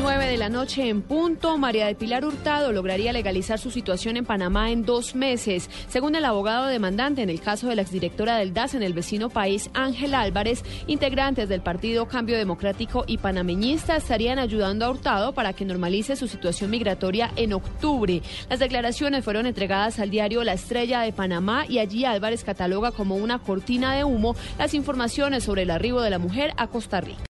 9:00 p.m. en punto. María del Pilar Hurtado lograría legalizar su situación en Panamá en 2 meses. Según el abogado demandante en el caso de la exdirectora del DAS en el vecino país, Ángel Álvarez, integrantes del partido Cambio Democrático y Panameñista estarían ayudando a Hurtado para que normalice su situación migratoria en octubre. Las declaraciones fueron entregadas al diario La Estrella de Panamá y allí Álvarez cataloga como una cortina de humo las informaciones sobre el arribo de la mujer a Costa Rica.